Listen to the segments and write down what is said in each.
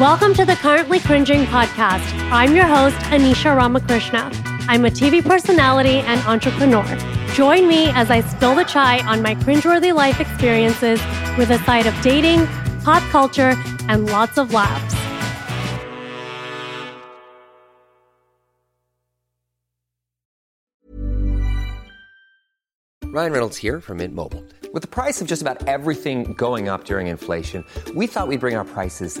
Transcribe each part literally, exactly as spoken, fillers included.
Welcome to the Currently Cringing podcast. I'm your host, Anisha Ramakrishna. I'm a T V personality and entrepreneur. Join me as I spill the chai on my cringeworthy life experiences with a side of dating, pop culture, and lots of laughs. Ryan Reynolds here from Mint Mobile. With the price of just about everything going up during inflation, we thought we'd bring our prices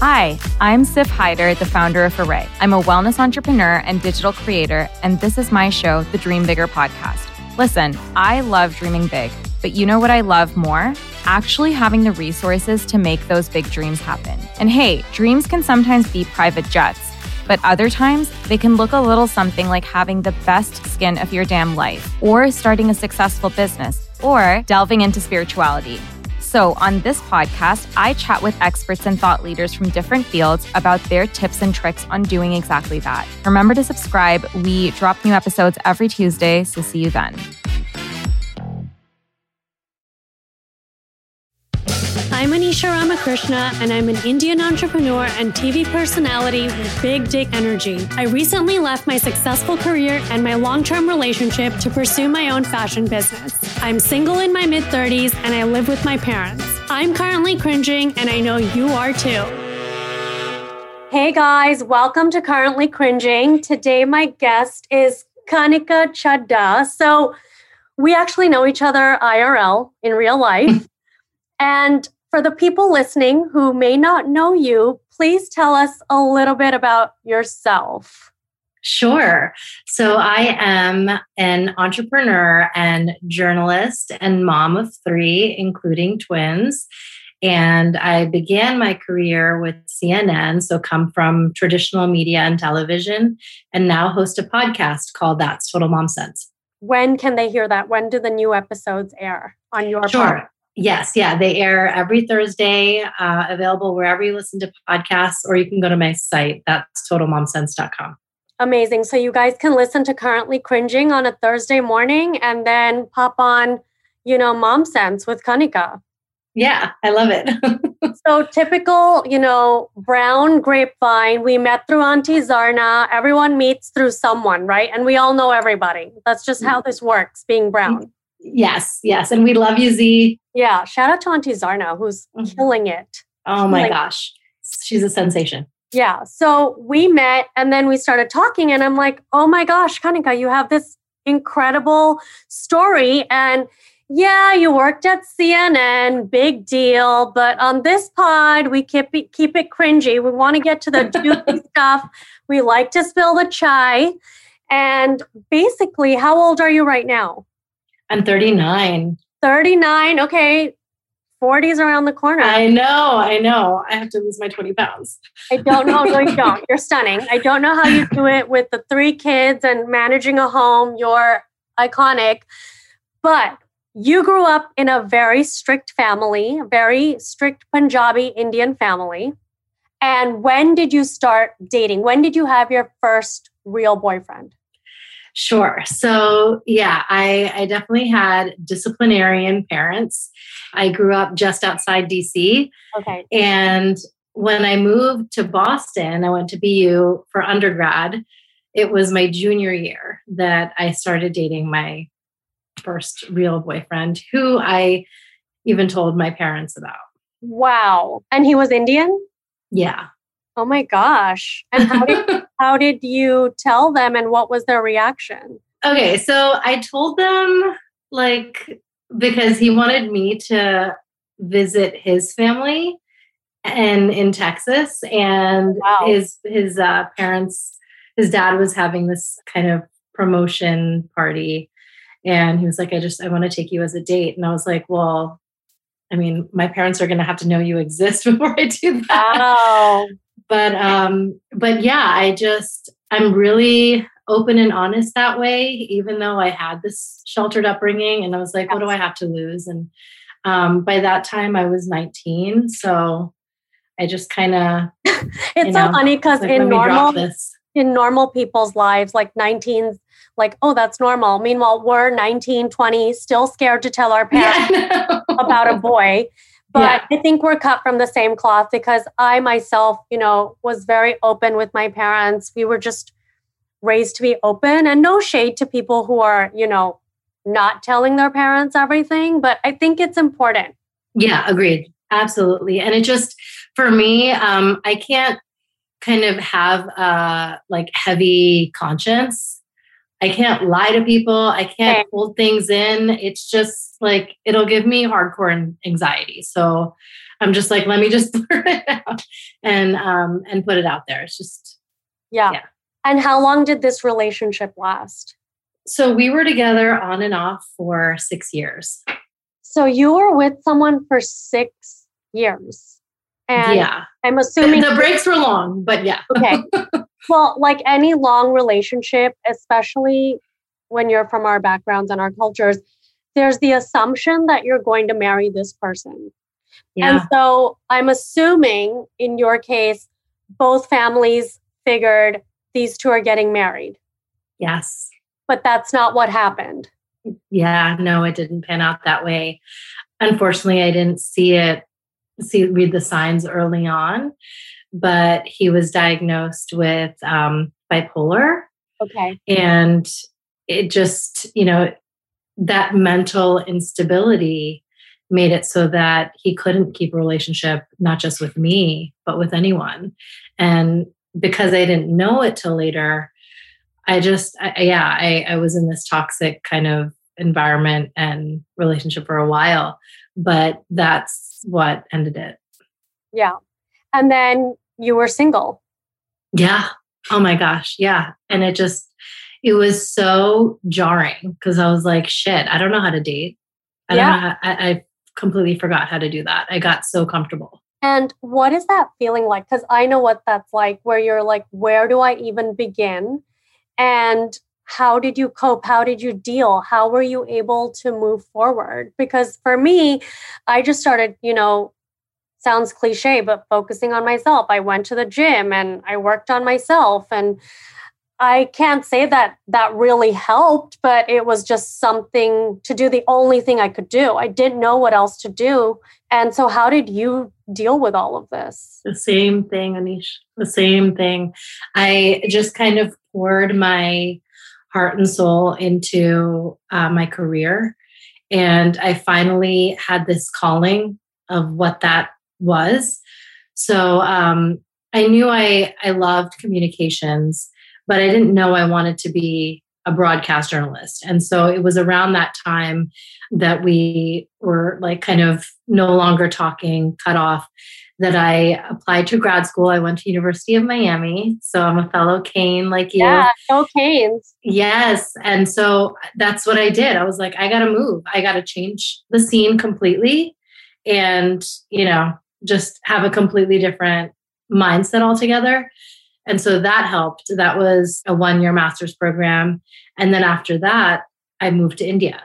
Hi, I'm Sif Haider, the founder of Array. I'm a wellness entrepreneur and digital creator, and this is my show, The Dream Bigger Podcast. Listen, I love dreaming big, but you know what I love more? Actually having the resources to make those big dreams happen. And hey, dreams can sometimes be private jets, but other times they can look a little something like having the best skin of your damn life, or starting a successful business, or delving into spirituality. So on this podcast, I chat with experts and thought leaders from different fields about their tips and tricks on doing exactly that. Remember to subscribe. We drop new episodes every Tuesday, so see you then. I'm Anisha Ramakrishna, and I'm an Indian entrepreneur and T V personality with big dick energy. I recently left my successful career and my long-term relationship to pursue my own fashion business. I'm single in my mid-thirties, and I live with my parents. I'm currently cringing, and I know you are too. Hey guys, welcome to Currently Cringing. Today my guest is Kanika Chadha. So we actually know each other I R L, in real life. And for the people listening who may not know you, please tell us a little bit about yourself. Sure. So I am an entrepreneur and journalist and mom of three, including twins. And I began my career with C N N, so come from traditional media and television, and now host a podcast called That's Total Mom Sense. When can they hear that? When do the new episodes air on your podcast? Sure. Yes. Yeah. They air every Thursday, uh, available wherever you listen to podcasts, or you can go to my site. That's total mom sense dot com. Amazing. So you guys can listen to Currently Cringing on a Thursday morning and then pop on, you know, Mom Sense with Kanika. Yeah. I love it. So typical, you know, brown grapevine. We met through Auntie Zarna. Everyone meets through someone, right? And we all know everybody. That's just how this works, being brown. Yes. Yes. And we love you, Z. Yeah. Shout out to Auntie Zarna, who's mm-hmm. killing it. Oh killing my gosh. It. She's a sensation. Yeah. So we met and then we started talking and I'm like, oh my gosh, Kanika, you have this incredible story. And yeah, you worked at C N N, big deal. But on this pod, we keep it, keep it cringy. We want to get to the juicy stuff. We like to spill the chai. And basically, how old are you right now? I'm thirty-nine. thirty-nine. Okay. forty is around the corner. I know. I know. I have to lose my twenty pounds. I don't know. No, you don't. You're stunning. I don't know how you do it with the three kids and managing a home. You're iconic. But you grew up in a very strict family, a very strict Punjabi Indian family. And when did you start dating? When did you have your first real boyfriend? Sure. So yeah, I, I definitely had disciplinarian parents. I grew up just outside D C. Okay. And when I moved to Boston, I went to B U for undergrad. It was my junior year that I started dating my first real boyfriend, who I even told my parents about. Wow. And he was Indian? Yeah. Oh my gosh. And how did, how did you tell them and what was their reaction? Okay. So I told them, like, because he wanted me to visit his family and in Texas, and wow. his, his uh, parents, his dad was having this kind of promotion party. And he was like, I just, I want to take you as a date. And I was like, well, I mean, my parents are going to have to know you exist before I do that. Oh. But, um, but yeah, I just, I'm really open and honest that way, even though I had this sheltered upbringing, and I was like, what do I have to lose? And, um, by that time I was nineteen. So I just kind of, it's so funny because in normal, in normal people's lives, like nineteen, like, oh, that's normal. Meanwhile, we're nineteen, twenty, still scared to tell our parents yeah, about a boy. But yeah. I think we're cut from the same cloth because I myself, you know, was very open with my parents. We were just raised to be open, and no shade to people who are, you know, not telling their parents everything. But I think it's important. Yeah, agreed. Absolutely. And it just, for me, um, I can't kind of have a like heavy conscience. I can't lie to people. I can't okay. hold things in. It's just like, it'll give me hardcore anxiety. So I'm just like, let me just blur it out and, um, and put it out there. It's just, yeah. yeah. And how long did this relationship last? So we were together on and off for six years. So you were with someone for six years. And yeah. I'm assuming the, the breaks were long, but yeah. Okay. Well, like any long relationship, especially when you're from our backgrounds and our cultures, there's the assumption that you're going to marry this person. Yeah. And so I'm assuming in your case, both families figured these two are getting married. Yes. But that's not what happened. Yeah, no, it didn't pan out that way. Unfortunately, I didn't see it, see, read the signs early on. But he was diagnosed with um, bipolar. Okay. And it just, you know, that mental instability made it so that he couldn't keep a relationship, not just with me, but with anyone. And because I didn't know it till later, I just, I, yeah, I, I was in this toxic kind of environment and relationship for a while, but that's what ended it. Yeah. And then you were single. Yeah. Oh my gosh. Yeah. And it just, it was so jarring because I was like, shit, I don't know how to date. I yeah. don't know how, I, I completely forgot how to do that. I got so comfortable. And what is that feeling like? Because I know what that's like, where you're like, where do I even begin? And how did you cope? How did you deal? How were you able to move forward? Because for me, I just started, you know, sounds cliche, but focusing on myself. I went to the gym and I worked on myself. And I can't say that that really helped, but it was just something to do, the only thing I could do. I didn't know what else to do. And so how did you deal with all of this? The same thing, Anisha. The same thing. I just kind of poured my heart and soul into uh, my career. And I finally had this calling of what that was. So um, I knew I, I loved communications, but I didn't know I wanted to be a broadcast journalist. And so it was around that time that we were like kind of no longer talking, cut off, that I applied to grad school. I went to University of Miami. So I'm a fellow Cane like you. Yeah, fellow Canes. Yes. And so that's what I did. I was like, I got to move. I got to change the scene completely. And, you know, just have a completely different mindset altogether. And so that helped. That was a one-year master's program. And then after that, I moved to India.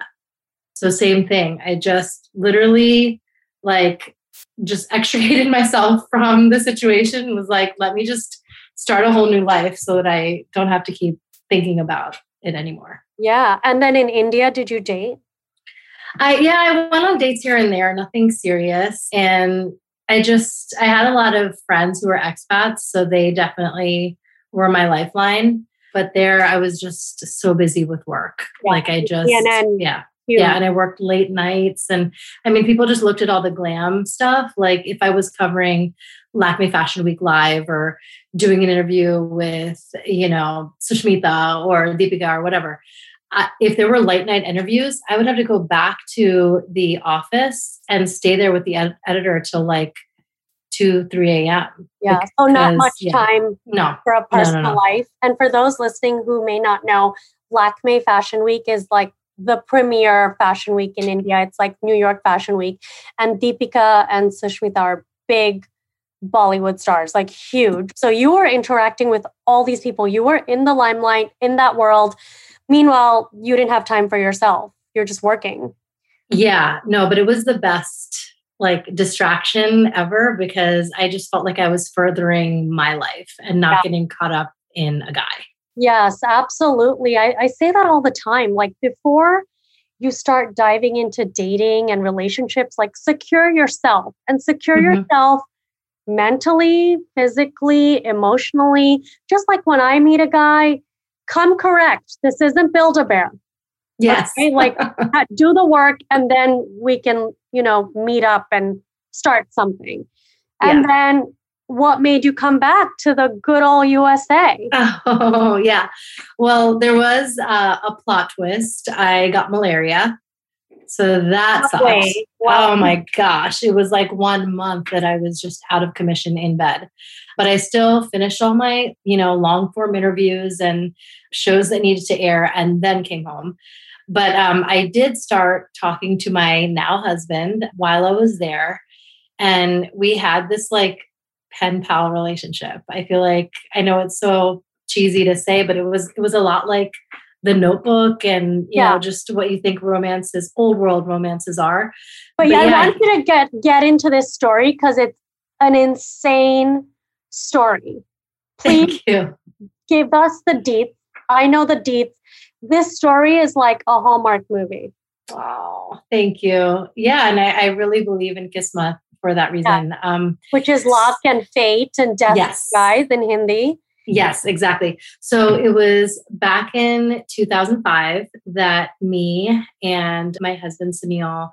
So same thing. I just literally like just extricated myself from the situation and was like, let me just start a whole new life so that I don't have to keep thinking about it anymore. Yeah. And then in India, did you date? I, yeah, I went on dates here and there, nothing serious. And I just, I had a lot of friends who were expats, so they definitely were my lifeline. But there, I was just so busy with work. Yeah. Like I just, C N N. yeah. Yeah. And I worked late nights. And I mean, people just looked at all the glam stuff. Like if I was covering Lakme Fashion Week live or doing an interview with, you know, Sushmita or Deepika or whatever, I, if there were late night interviews, I would have to go back to the office and stay there with the ed- editor till like two, three a.m. Yeah. Because, so not much yeah. time no. for a personal no, no, no. life. And for those listening who may not know, Lakme Fashion Week is like the premier fashion week in India. It's like New York Fashion Week. And Deepika and Sushmita are big Bollywood stars, like huge. So you were interacting with all these people. You were in the limelight, in that world. Meanwhile, you didn't have time for yourself. You're just working. Yeah, no, but it was the best like distraction ever because I just felt like I was furthering my life and not yeah. getting caught up in a guy. Yes, absolutely. I, I say that all the time. Like before you start diving into dating and relationships, like secure yourself and secure mm-hmm. yourself mentally, physically, emotionally. Just like when I meet a guy, come correct. This isn't Build-A-Bear. Yes. Okay? Like do the work and then we can, you know, meet up and start something. And yeah. then what made you come back to the good old U S A? Oh, yeah. Well, there was uh, a plot twist. I got malaria. So that okay. sucked. Wow. Oh my gosh. It was like one month that I was just out of commission in bed. But I still finished all my, you know, long form interviews and shows that needed to air and then came home. But um, I did start talking to my now husband while I was there. And we had this like pen pal relationship. I feel like, I know it's so cheesy to say, but it was, it was a lot like The Notebook and, you yeah. know, just what you think romances, old world romances are. But, but yeah, yeah, I want you to get, get into this story because it's an insane story. Please Thank you. Give us the deets. I know the deets. This story is like a Hallmark movie. Wow. Thank you. Yeah. And I, I really believe in Kismet for that reason. Yeah. Um, Which is luck and fate and death yes. guys in Hindi. Yes, exactly. So it was back in two thousand five that me and my husband, Sunil,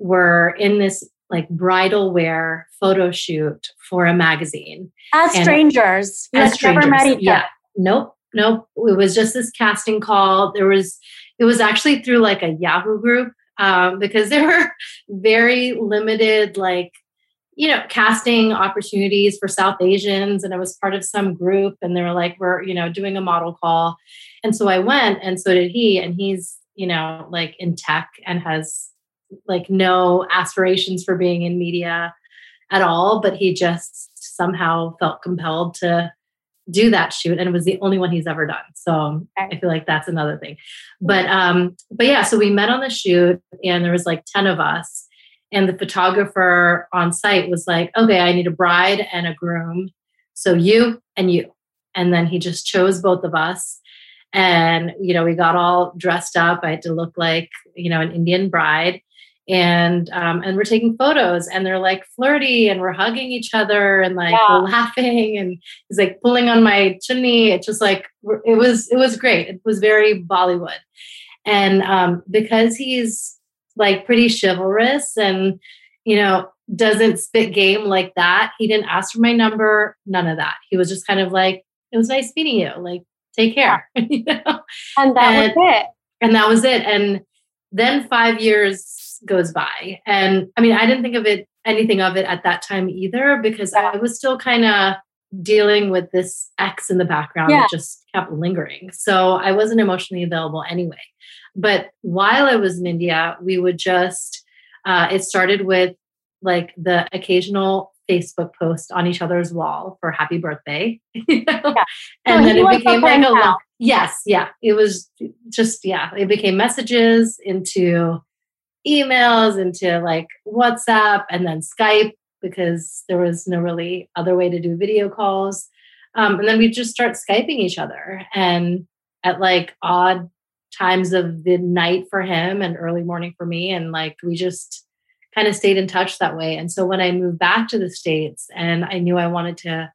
were in this like bridal wear photo shoot for a magazine. As and strangers. As yes, strangers. Never met each yeah. Nope. Nope. It was just this casting call. There was, it was actually through like a Yahoo group um, because there were very limited like, you know, casting opportunities for South Asians. And I was part of some group and they were like, we're, you know, doing a model call. And so I went and so did he. And he's, you know, like in tech and has like no aspirations for being in media at all. But he just somehow felt compelled to do that shoot. And it was the only one he's ever done. So I feel like that's another thing. But, um, but yeah, so we met on the shoot and there was like ten of us. And the photographer on site was like, okay, I need a bride and a groom. So you and you. And then he just chose both of us. And, you know, we got all dressed up. I had to look like, you know, an Indian bride. And um, and we're taking photos and they're like flirty and we're hugging each other and like yeah. we're laughing. And he's like pulling on my chunni. It's just like, it was, it was great. It was very Bollywood. And um, because he's like pretty chivalrous and, you know, doesn't spit game like that. He didn't ask for my number, none of that. He was just kind of like, it was nice meeting you. Like, take care. you know? And that and, was it. And that was it. And then five years goes by. And I mean, I didn't think of it, anything of it at that time either, because yeah. I was still kind of dealing with this ex in the background yeah. that just kept lingering. So I wasn't emotionally available anyway. But while I was in India, we would just, uh, it started with like the occasional Facebook post on each other's wall for happy birthday. You know? yeah. And so then it became like a lot. Yes. Yeah. It was just, yeah. It became messages into emails, into like WhatsApp, and then Skype, because there was no really other way to do video calls. Um, and then we just start Skyping each other, and at like odd times of the night for him and early morning for me. And like, we just kind of stayed in touch that way. And so when I moved back to the States and I knew I wanted to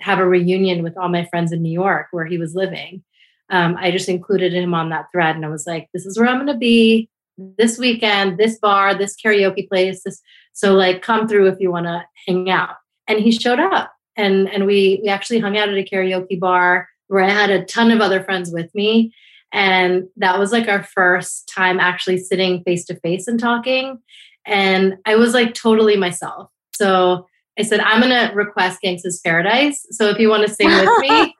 have a reunion with all my friends in New York where he was living, um, I just included him on that thread. And I was like, this is where I'm going to be this weekend, this bar, this karaoke place. This, so like, come through if you want to hang out. And he showed up, and, and we, we actually hung out at a karaoke bar where I had a ton of other friends with me. And that was like our first time actually sitting face to face and talking. And I was like totally myself. So I said, I'm going to request Gangsta's Paradise. So if you want to sing with me,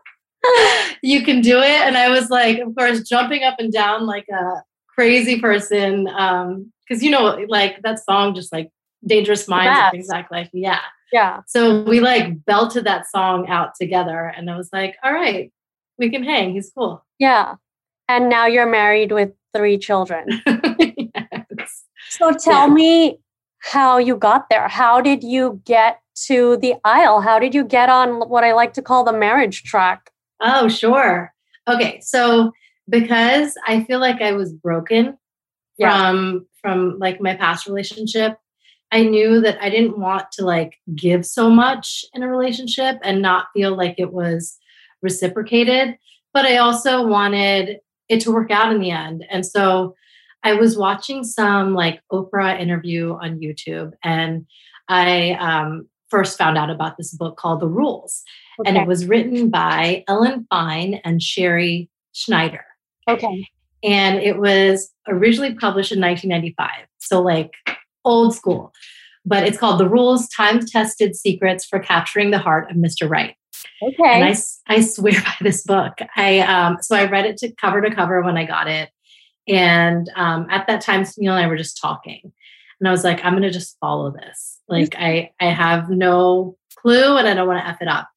you can do it. And I was like, of course, jumping up and down like a crazy person. Um, Cause you know, like that song, just like Dangerous Minds and Things Like Life. Yeah. Yeah. So we like belted that song out together, and I was like, all right, we can hang. He's cool. Yeah. And now you're married with three children. Yes. So tell yeah. me how you got there. How did you get to the aisle? How did you get on what I like to call the marriage track? Oh, sure. Okay. So because I feel like I was broken yeah. from, from like my past relationship, I knew that I didn't want to like give so much in a relationship and not feel like it was reciprocated. But I also wanted it to work out in the end. And so I was watching some like Oprah interview on YouTube, and I um, first found out about this book called The Rules. Okay. And it was written by Ellen Fine and Sherry Schneider. Okay. And it was originally published in nineteen ninety-five. So like old school, but it's called The Rules: Time-Tested Secrets for Capturing the Heart of Mister Right. Okay. And I, I swear by this book. I um, so I read it to cover to cover when I got it. And um, at that time, Sunil and I were just talking, and I was like, I'm going to just follow this. Like I, I have no clue, and I don't want to F it up.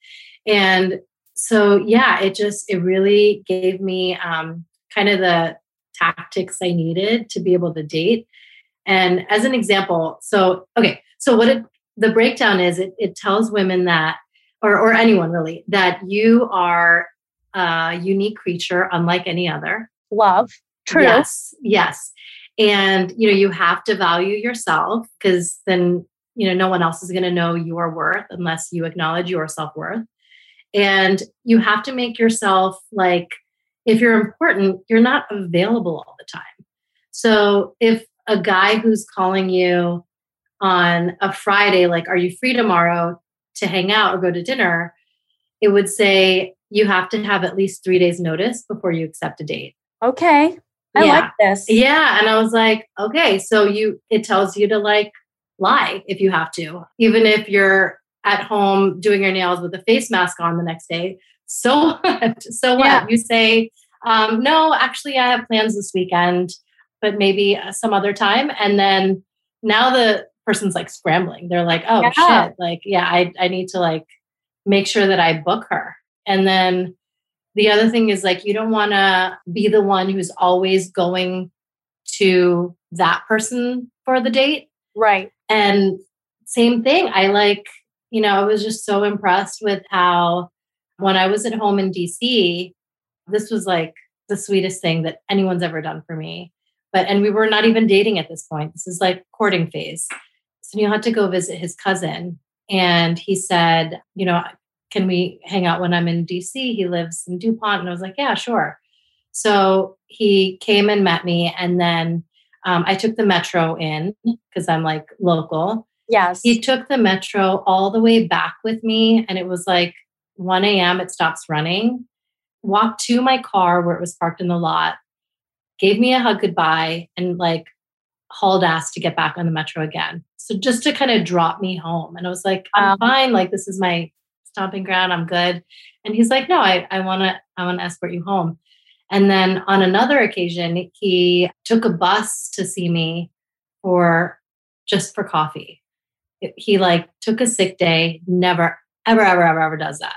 And so, yeah, it just, it really gave me um, kind of the tactics I needed to be able to date. And as an example, so, okay. So what it, the breakdown is, it, it tells women that, or, or anyone really, that you are a unique creature, unlike any other. Love. True. Yes. Yes. And, you know, you have to value yourself, because then, you know, no one else is going to know your worth unless you acknowledge your self-worth. And you have to make yourself like, if you're important, you're not available all the time. So if a guy who's calling you on a Friday, like, are you free tomorrow to hang out or go to dinner? It would say you have to have at least three days notice before you accept a date. Okay. I yeah. like this. Yeah. And I was like, okay, so you, it tells you to like lie if you have to, even if you're at home doing your nails with a face mask on the next day. So what? So what? Yeah. You say, um, no, actually I have plans this weekend, but maybe uh, some other time. And then now the person's like scrambling. They're like, oh yeah. shit. Like, yeah, I, I need to like make sure that I book her. And then the other thing is like, you don't want to be the one who's always going to that person for the date. Right. And same thing. I like, you know, I was just so impressed with how when I was at home in D C, this was like the sweetest thing that anyone's ever done for me. But, and we were not even dating at this point. This is like courting phase. So Neil had to go visit his cousin, and he said, you know, can we hang out when I'm in D C? He lives in DuPont. And I was like, yeah, sure. So he came and met me. And then um, I took the metro in, because I'm like local. Yes. He took the metro all the way back with me. And it was like one a.m. It stops running. Walked to my car where it was parked in the lot. Gave me a hug goodbye, and like hauled ass to get back on the metro again. So just to kind of drop me home. And I was like, I'm um, fine. Like, this is my stomping ground. I'm good. And he's like, no, I, I want to, I want to escort you home. And then on another occasion, he took a bus to see me for just for coffee. He like took a sick day, never, ever, ever, ever, ever does that.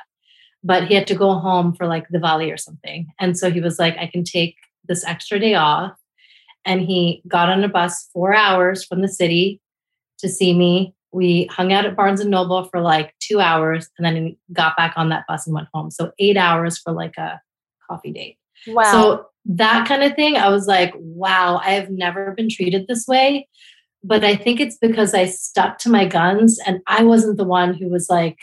But he had to go home for like Diwali or something. And so he was like, I can take this extra day off. And he got on a bus four hours from the city to see me. We hung out at Barnes and Noble for like two hours and then we got back on that bus and went home. So eight hours for like a coffee date. Wow. So that kind of thing, I was like, wow, I have never been treated this way. But I think it's because I stuck to my guns and I wasn't the one who was like,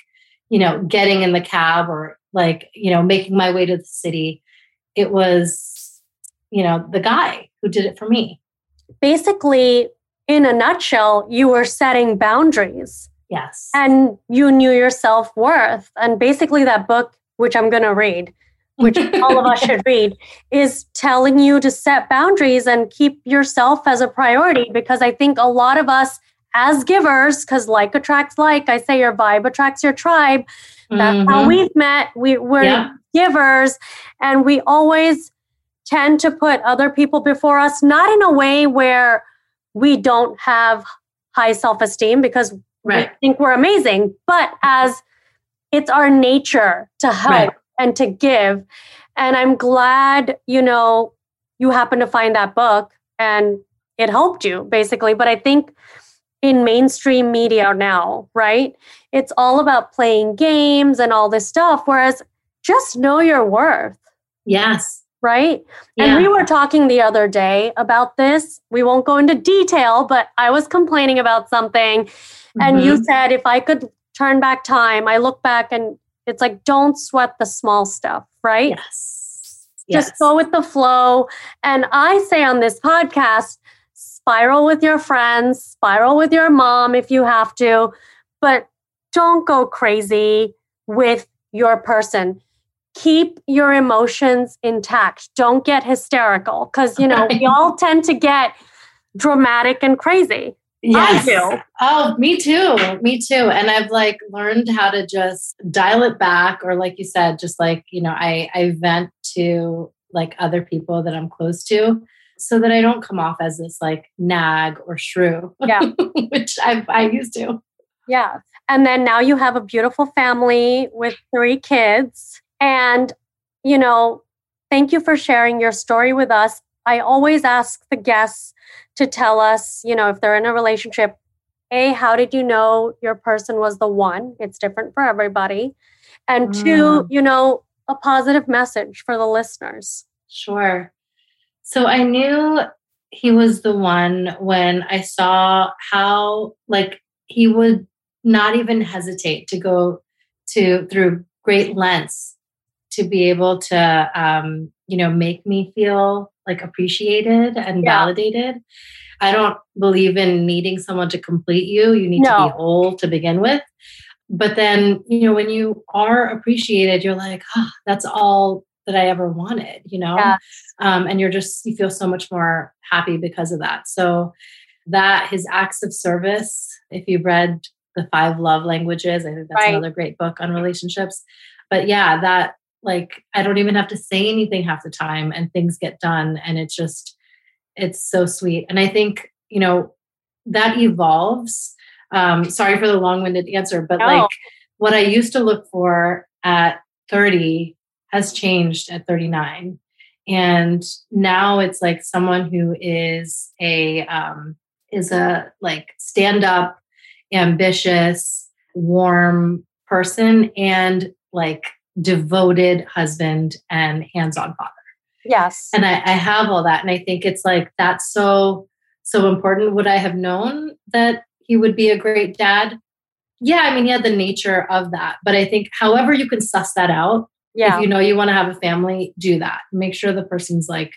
you know, getting in the cab or like, you know, making my way to the city. It was, you know, the guy who did it for me. Basically, in a nutshell, you were setting boundaries. Yes. And you knew your self-worth. And basically that book, which I'm going to read, which all of us should read, is telling you to set boundaries and keep yourself as a priority. Because I think a lot of us as givers, because like attracts like, I say your vibe attracts your tribe. That's mm-hmm. how we've met. We, we're yeah. givers. And we always tend to put other people before us, not in a way where we don't have high self-esteem because right. we think we're amazing, but as it's our nature to help. Right. And to give. And I'm glad, you know, you happened to find that book and it helped you basically. But I think in mainstream media now, right, it's all about playing games and all this stuff. Whereas just know your worth. Yes. Right. Yeah. And we were talking the other day about this. We won't go into detail, but I was complaining about something. Mm-hmm. And you said, if I could turn back time, I look back and it's like, don't sweat the small stuff, right? Yes. Just yes. go with the flow. And I say on this podcast, spiral with your friends, spiral with your mom if you have to, but don't go crazy with your person. Keep your emotions intact. Don't get hysterical because, you know, we all tend to get dramatic and crazy. Yes. I do. Oh, me too. Me too. And I've like learned how to just dial it back. Or like you said, just like, you know, I, I vent to like other people that I'm close to so that I don't come off as this like nag or shrew, yeah. which I I used to. Yeah. And then now you have a beautiful family with three kids. And, you know, thank you for sharing your story with us. I always ask the guests to tell us, you know, if they're in a relationship, A, how did you know your person was the one? It's different for everybody. And mm. two, you know, a positive message for the listeners. Sure. So I knew he was the one when I saw how, like, he would not even hesitate to go to through great lengths to be able to, um, you know, make me feel like appreciated and yeah. validated. I don't believe in needing someone to complete you. You need no. to be whole to begin with. But then, you know, when you are appreciated, you're like, oh, that's all that I ever wanted, you know? Yeah. Um, and you're just, you feel so much more happy because of that. So that his acts of service, if you've read the Five Love Languages, I think that's right. another great book on relationships. But yeah, that, like, I don't even have to say anything half the time and things get done. And it's just, it's so sweet. And I think, you know, that evolves. Um, sorry for the long-winded answer, but oh. like what I used to look for at thirty has changed at thirty-nine. And now it's like someone who is a, um, is a like stand up, ambitious, warm person and like devoted husband and hands-on father. Yes. And I, I have all that. And I think it's like, that's so, so important. Would I have known that he would be a great dad? Yeah. I mean, he had the nature of that, but I think however you can suss that out, yeah. if you know, you want to have a family, do that. Make sure the person's like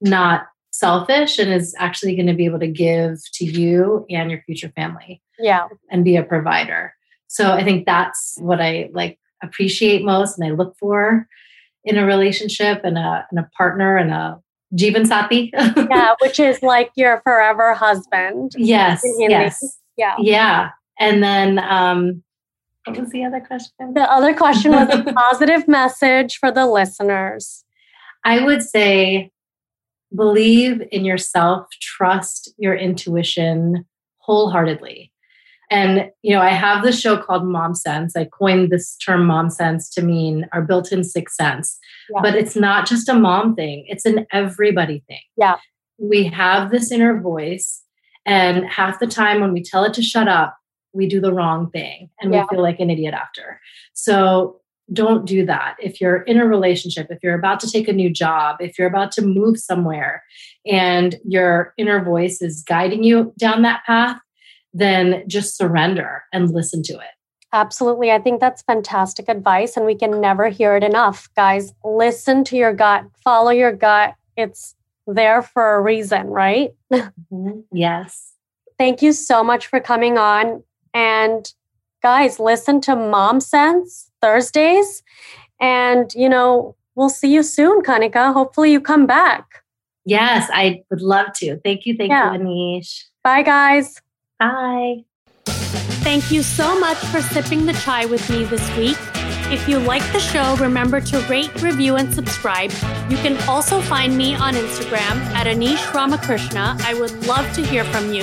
not selfish and is actually going to be able to give to you and your future family. Yeah. And be a provider. So I think that's what I like appreciate most and I look for in a relationship and a, and a partner and a Jeevan Sathi. Yeah, which is like your forever husband. Yes, yes. Yeah. Yeah. And then um, what was the other question? The other question was a positive message for the listeners. I would say believe in yourself, trust your intuition wholeheartedly. And, you know, I have this show called Mom Sense. I coined this term Mom Sense to mean our built-in sixth sense, yeah. but it's not just a mom thing. It's an everybody thing. Yeah. we have this inner voice, and half the time when we tell it to shut up, we do the wrong thing and yeah. we feel like an idiot after. So don't do that. If you're in a relationship, if you're about to take a new job, if you're about to move somewhere and your inner voice is guiding you down that path, then just surrender and listen to it. Absolutely. I think that's fantastic advice, and we can never hear it enough. Guys, listen to your gut, follow your gut. It's there for a reason, right? Mm-hmm. Yes. Thank you so much for coming on. And guys, listen to Mom Sense Thursdays. And, you know, we'll see you soon, Kanika. Hopefully you come back. Yes, I would love to. Thank you. Thank yeah. you, Anish. Bye, guys. Bye. Thank you so much for sipping the chai with me this week. If you like the show, remember to rate, review, and subscribe. You can also find me on Instagram at Anisha Ramakrishna. I would love to hear from you.